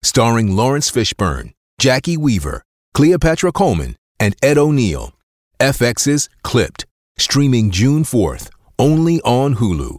Starring Lawrence Fishburne, Jackie Weaver, Cleopatra Coleman, and Ed O'Neill. FX's Clipped, streaming June 4th, only on Hulu.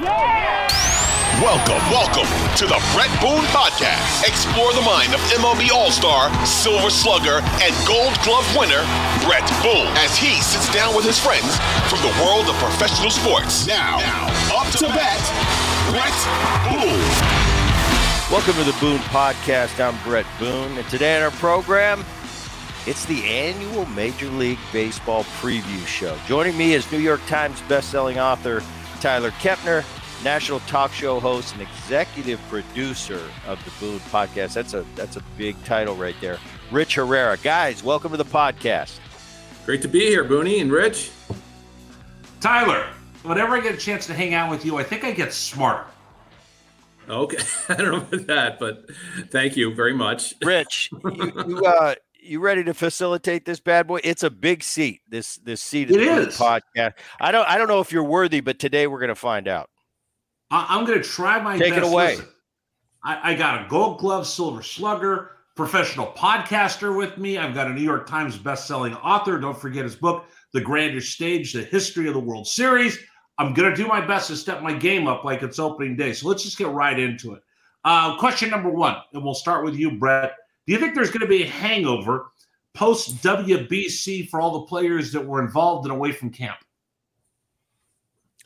Yeah! Welcome to the Brett Boone Podcast. Explore the mind of MLB All-Star, Silver Slugger, and Gold Glove winner, Brett Boone, as he sits down with his friends from the world of professional sports. Now up to bat, Brett Boone. Welcome to the Boone Podcast. I'm Brett Boone, and today on our program, it's the annual Major League Baseball preview show. Joining me is New York Times bestselling author Tyler Kepner, national talk show host and executive producer of the Boone Podcast. That's a big title right there. Rich Herrera. Guys, welcome to the podcast. Great to be here, Booney and Rich. Tyler, whenever I get a chance to hang out with you, I think I get smarter. Okay, I don't know about that, but thank you very much. Rich, you ready to facilitate this bad boy? It's a big seat. This seat is the podcast. I don't know if you're worthy, but today we're going to find out. I'm going to try my best. Take it away. Listen, I got a Gold Glove, Silver Slugger, professional podcaster with me. I've got a New York Times bestselling author. Don't forget his book, The Grandest Stage, The History of the World Series. I'm going to do my best to step my game up like it's opening day. So let's just get right into it. Question number one, and we'll start with you, Brett. Do you think there's going to be a hangover post WBC for all the players that were involved and away from camp?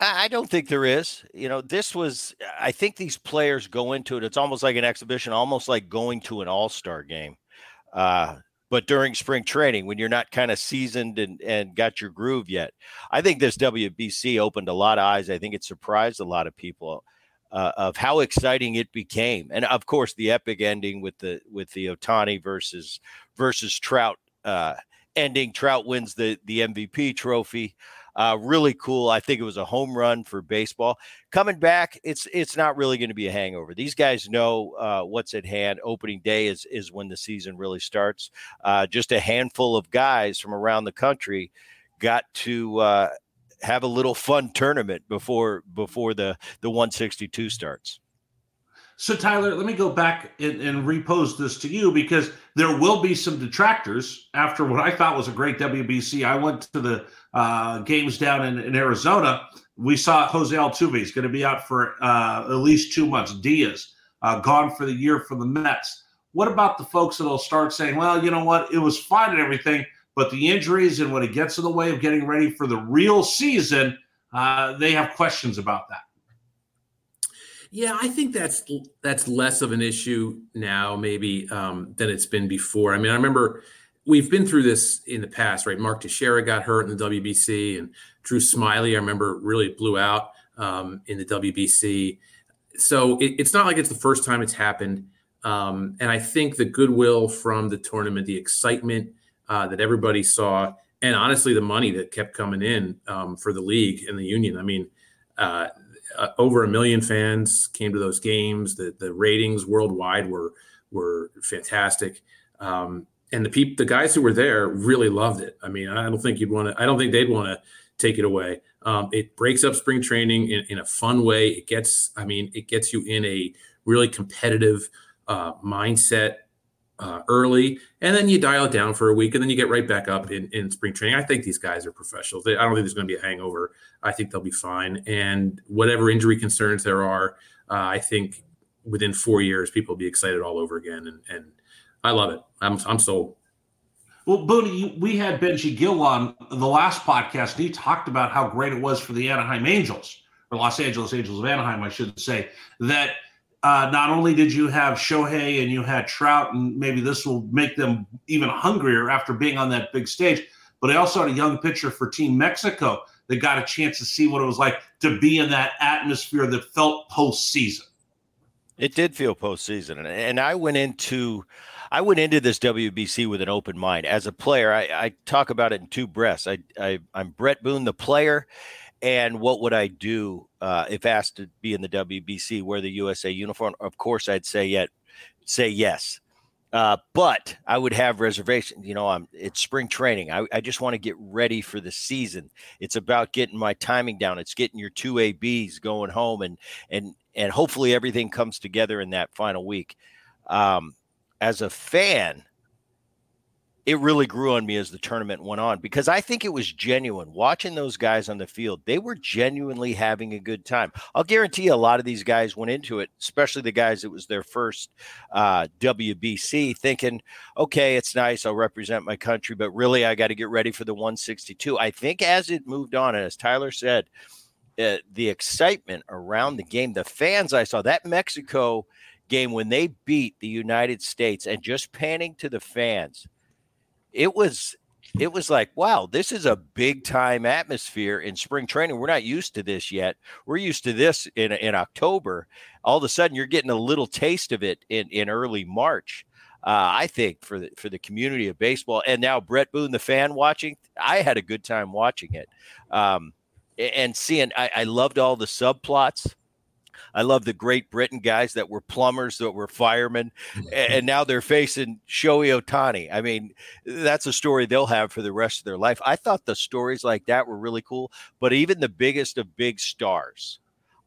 I don't think there is. I think these players go into it. It's almost like an exhibition, almost like going to an all-star game. But during spring training, when you're not kind of seasoned and got your groove yet, I think this WBC opened a lot of eyes. I think it surprised a lot of people. Of how exciting it became, and of course the epic ending with the Ohtani versus Trout ending. Trout wins the MVP trophy. Really cool. I think it was a home run for baseball. Coming back, it's not really going to be a hangover. These guys know what's at hand. Opening day is when the season really starts. Just a handful of guys from around the country got to have a little fun tournament before the 162 starts. So Tyler, let me go back and repose this to you, because there will be some detractors after what I thought was a great WBC. I went to the games down in Arizona. We saw Jose Altuve is going to be out for at least 2 months. Diaz gone for the year for the Mets. What about the folks that'll start saying, well, you know what? It was fine and everything, but the injuries and when it gets in the way of getting ready for the real season, they have questions about that. Yeah, I think that's less of an issue now maybe than it's been before. I mean, I remember we've been through this in the past, right? Mark Teixeira got hurt in the WBC, and Drew Smiley, I remember, really blew out in the WBC. So it's not like it's the first time it's happened. And I think the goodwill from the tournament, the excitement, that everybody saw, and honestly, the money that kept coming in for the league and the union. I mean, over 1 million fans came to those games. The ratings worldwide were fantastic. And the guys who were there really loved it. I mean, I don't think they'd want to take it away. It breaks up spring training in a fun way. It gets you in a really competitive mindset early, and then you dial it down for a week, and then you get right back up in spring training. I think these guys are professionals. I don't think there's going to be a hangover. I think they'll be fine. And whatever injury concerns there are, I think within 4 years, people will be excited all over again. And I love it. I'm sold. Well, Boone, we had Benji Gill on the last podcast, and he talked about how great it was for the Anaheim Angels, or Los Angeles Angels of Anaheim, I should say, that not only did you have Shohei and you had Trout, and maybe this will make them even hungrier after being on that big stage, but I also had a young pitcher for Team Mexico that got a chance to see what it was like to be in that atmosphere that felt postseason. It did feel postseason, and I went into this WBC with an open mind. As a player, I talk about it in two breaths. I'm Brett Boone, the player, and what would I do if asked to be in the WBC, wear the USA uniform? Of course, I'd say yes, but I would have reservations. You know, it's spring training. I just want to get ready for the season. It's about getting my timing down. It's getting your two ABs going home and hopefully everything comes together in that final week. As a fan, it really grew on me as the tournament went on, because I think it was genuine. Watching those guys on the field, they were genuinely having a good time. I'll guarantee a lot of these guys went into it, especially the guys that was their first WBC, thinking, okay, it's nice, I'll represent my country, but really I got to get ready for the 162. I think as it moved on, and as Tyler said, the excitement around the game, the fans I saw, that Mexico game when they beat the United States and just panning to the fans, it was like, wow, this is a big time atmosphere in spring training. We're not used to this yet. We're used to this in October. All of a sudden you're getting a little taste of it in early March. I think for the community of baseball, and now Brett Boone, the fan watching, I had a good time watching it. And seeing, I loved all the subplots. I love the Great Britain guys that were plumbers, that were firemen, and now they're facing Shohei Ohtani. I mean, that's a story they'll have for the rest of their life. I thought the stories like that were really cool, but even the biggest of big stars,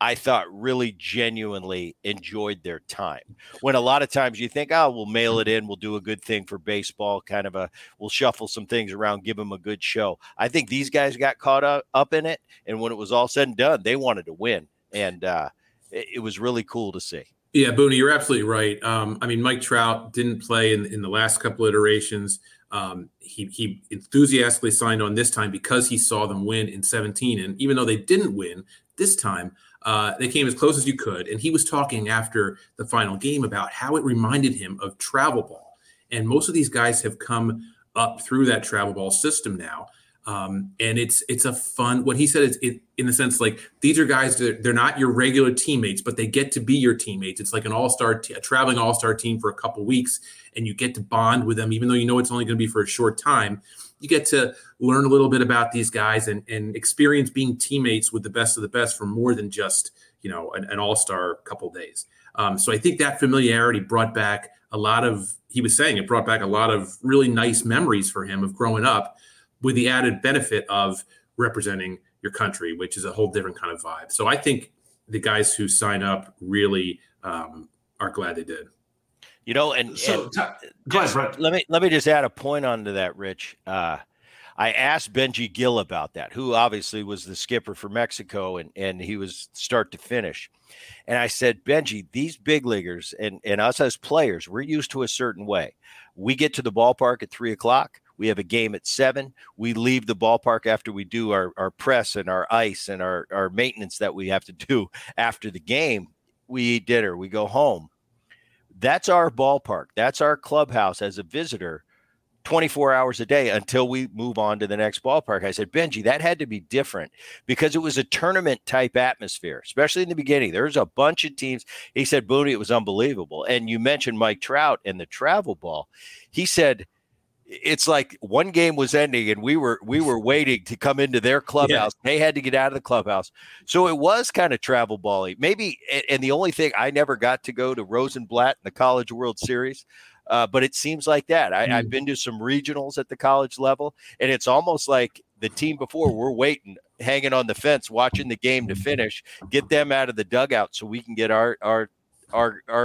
I thought really genuinely enjoyed their time. When a lot of times you think, oh, we'll mail it in, we'll do a good thing for baseball, we'll shuffle some things around, give them a good show. I think these guys got caught up in it, and when it was all said and done, they wanted to win, and it was really cool to see. Yeah, Boone, you're absolutely right. Mike Trout didn't play in the last couple iterations. He enthusiastically signed on this time because he saw them win in 17, and even though they didn't win this time, they came as close as you could, and he was talking after the final game about how it reminded him of travel ball. And most of these guys have come up through that travel ball system now, and it's a fun. What he said is, in the sense, like, these are guys that they're not your regular teammates, but they get to be your teammates. It's like an a traveling all-star team for a couple weeks, and you get to bond with them, even though you know it's only going to be for a short time. You get to learn a little bit about these guys and experience being teammates with the best of the best for more than just, an all-star couple days. So I think that familiarity brought back a lot of really nice memories for him of growing up, with the added benefit of representing your country, which is a whole different kind of vibe. So I think the guys who sign up really are glad they did. Let me just add a point onto that, Rich. I asked Benji Gill about that, who obviously was the skipper for Mexico, and he was start to finish. And I said, Benji, these big leaguers and us as players, we're used to a certain way. We get to the ballpark at 3:00. We have a game at 7:00. We leave the ballpark after we do our press and our ice and our maintenance that we have to do after the game. We eat dinner. We go home. That's our ballpark. That's our clubhouse as a visitor 24 hours a day until we move on to the next ballpark. I said, Benji, that had to be different because it was a tournament type atmosphere, especially in the beginning. There's a bunch of teams. He said, Boone, it was unbelievable. And you mentioned Mike Trout and the travel ball. He said, it's like one game was ending and we were waiting to come into their clubhouse. Yeah. They had to get out of the clubhouse. So it was kind of travel ball-y. Maybe, and the only thing, I never got to go to Rosenblatt in the College World Series. But it seems like that. I've been to some regionals at the college level, and it's almost like the team before, we're waiting, hanging on the fence, watching the game to finish, get them out of the dugout so we can get our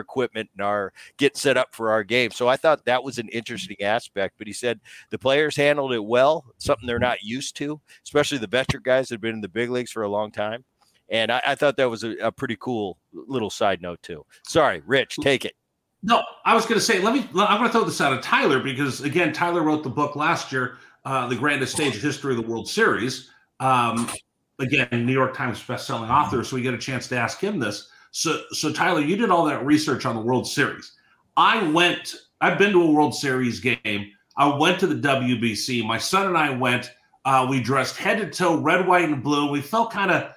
equipment and our get set up for our game. So I thought that was an interesting aspect, but he said the players handled it well, something they're not used to, especially the veteran guys that have been in the big leagues for a long time. And I thought that was a pretty cool little side note too. Sorry, Rich, take it. No, I was going to say, I'm going to throw this out of Tyler, because again, Tyler wrote the book last year, The Grandest Stage, History of the World Series. Again, New York Times bestselling author. So we get a chance to ask him this. So Tyler, you did all that research on the World Series. I've been to a World Series game. I went to the WBC. My son and I went. We dressed head to toe, red, white, and blue. We felt kind of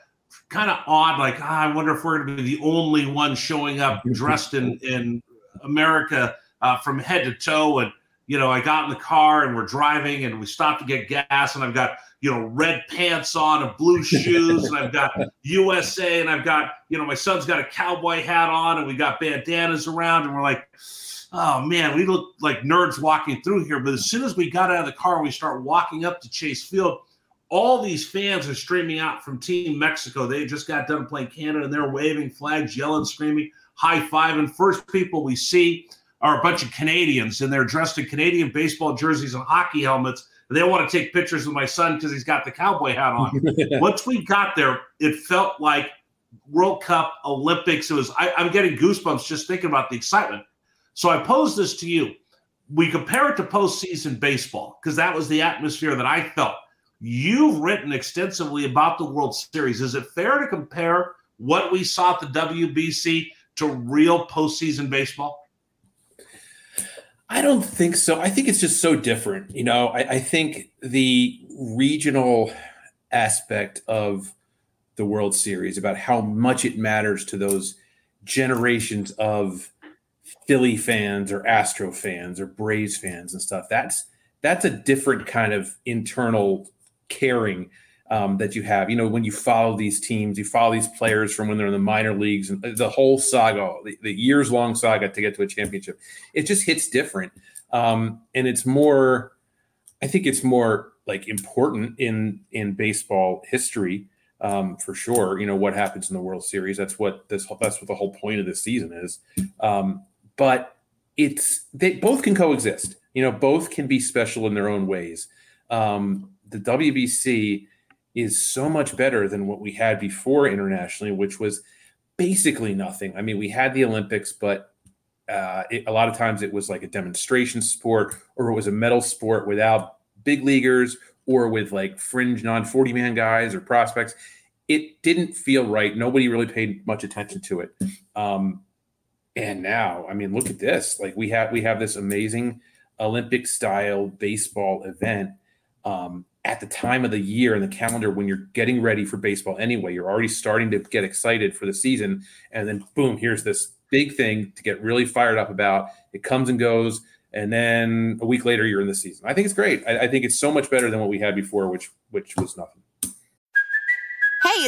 odd, like, I wonder if we're going to be the only one showing up dressed in America from head to toe. And, you know, I got in the car and we're driving and we stopped to get gas, and I've got, you know, red pants on and blue shoes, and I've got USA, and I've got, you know, my son's got a cowboy hat on, and we got bandanas around, and we're like, oh man, we look like nerds walking through here. But as soon as we got out of the car, we start walking up to Chase Field. All these fans are streaming out from Team Mexico. They just got done playing Canada, and they're waving flags, yelling, screaming, high-fiving. First people we see are a bunch of Canadians, and they're dressed in Canadian baseball jerseys and hockey helmets. They want to take pictures with my son because he's got the cowboy hat on. Once we got there, it felt like World Cup, Olympics. It was. I'm getting goosebumps just thinking about the excitement. So I pose this to you. We compare it to postseason baseball because that was the atmosphere that I felt. You've written extensively about the World Series. Is it fair to compare what we saw at the WBC to real postseason baseball? I don't think so. I think it's just so different. You know, I think the regional aspect of the World Series, about how much it matters to those generations of Philly fans or Astro fans or Braves fans and stuff, that's a different kind of internal caring that you have. You know, when you follow these teams, you follow these players from when they're in the minor leagues and the whole saga, the years-long saga to get to a championship, it just hits different. And it's more, I think it's more like important in baseball history for sure. You know, what happens in the World Series, that's what the whole point of this season is. But they both can coexist. You know, both can be special in their own ways. The WBC is so much better than what we had before internationally, which was basically nothing. I mean, we had the Olympics, but a lot of times it was like a demonstration sport, or it was a medal sport without big leaguers or with like fringe non-40-man guys or prospects. It didn't feel right. Nobody really paid much attention to it. And now, I mean, look at this. Like we have this amazing Olympic-style baseball event at the time of the year in the calendar when you're getting ready for baseball anyway. You're already starting to get excited for the season, and then boom, here's this big thing to get really fired up about. It comes and goes, and then a week later you're in the season. I think it's great. I think it's so much better than what we had before, which was nothing. Hey,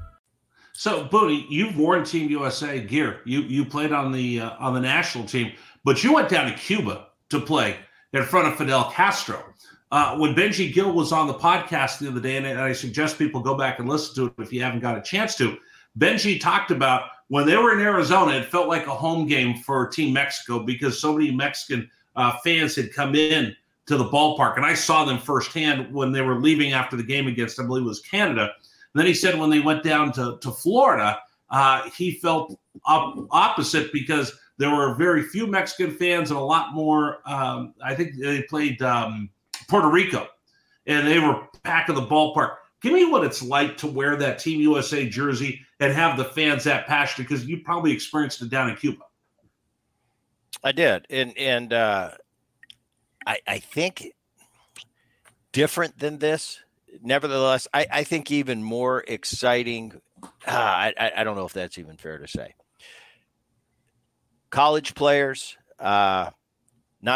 So, Boone, you've worn Team USA gear. You played on the national team, but you went down to Cuba to play in front of Fidel Castro. When Benji Gill was on the podcast the other day, and I suggest people go back and listen to it if you haven't got a chance to, Benji talked about when they were in Arizona, it felt like a home game for Team Mexico because so many Mexican fans had come in to the ballpark. And I saw them firsthand when they were leaving after the game against, I believe it was Canada. Then he said when they went down to Florida, he felt opposite because there were very few Mexican fans and a lot more. I think they played Puerto Rico, and they were packing the ballpark. Give me what it's like to wear that Team USA jersey and have the fans that passionate, because you probably experienced it down in Cuba. I did, and I think different than this. Nevertheless, I think even more exciting. I don't know if that's even fair to say. College players, not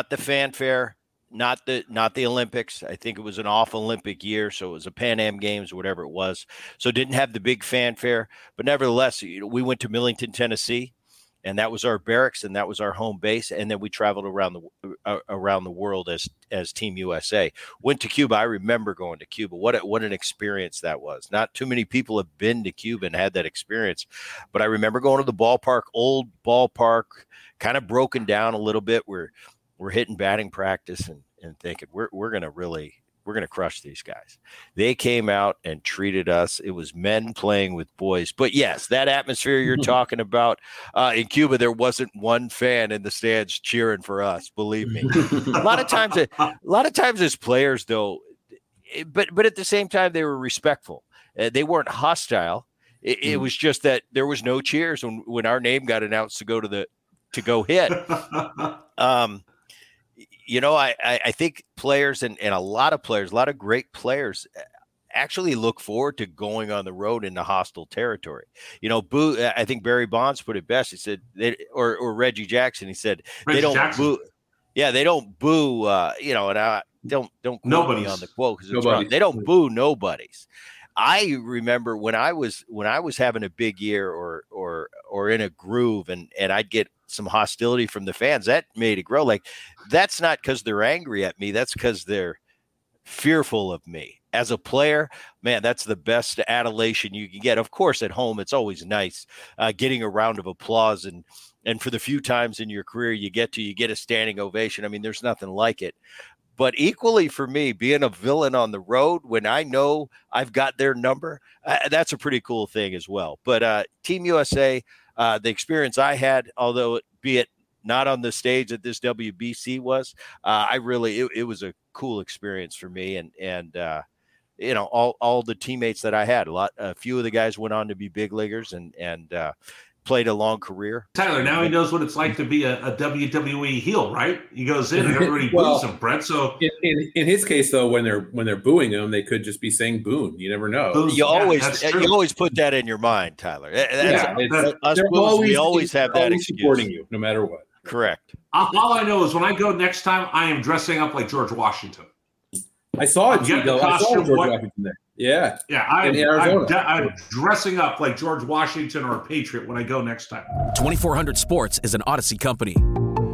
the fanfare, not the Olympics. I think it was an off Olympic year, so it was a Pan Am Games, whatever it was. So didn't have the big fanfare, but nevertheless, we went to Millington, Tennessee, and that was our barracks, and that was our home base, and then we traveled around the world as Team USA. Went to Cuba. I remember going to Cuba. What an experience that was. Not too many people have been to Cuba and had that experience, but I remember going to the ballpark, old ballpark, kind of broken down a little bit. We're hitting batting practice and thinking we're gonna crush these guys. They came out and treated us. It was men playing with boys. But yes, that atmosphere you're talking about in Cuba, there wasn't one fan in the stands cheering for us. Believe me. A lot of times as players though, but at the same time they were respectful. They weren't hostile. It was just that there was no cheers when our name got announced to go hit. You know, I think players and a lot of players, a lot of great players actually look forward to going on the road into hostile territory. You know, boo. I think Barry Bonds put it best. He said, or Reggie Jackson, he said, boo. Yeah, they don't boo, and I don't quote me on the quote because it's wrong. They don't boo nobodies. I remember when I was having a big year or in a groove and I'd get some hostility from the fans, that made it grow. Like, that's not because they're angry at me. That's because they're fearful of me. As a player, man, that's the best adulation you can get. Of course, at home, it's always nice getting a round of applause. And for the few times in your career you get a standing ovation. I mean, there's nothing like it. But equally for me, being a villain on the road when I know I've got their number, that's a pretty cool thing as well. But Team USA, the experience I had, although be it not on the stage that this WBC was, it was a cool experience for me. And all the teammates that I had, a few of the guys went on to be big leaguers and played a long career. Tyler, now he knows what it's like to be a WWE heel, right? He goes in and everybody boos him, Brett. So in his case, though, when they're booing him, they could just be saying Boone. You never know. Boos, you always put that in your mind, Tyler. We always have that excuse. Supporting you, no matter what. Correct. All I know is when I go next time, I am dressing up like George Washington. I saw it. I saw George Washington there. Yeah. Yeah. I'm dressing up like George Washington or a Patriot when I go next time. 2400 Sports is an Odyssey company.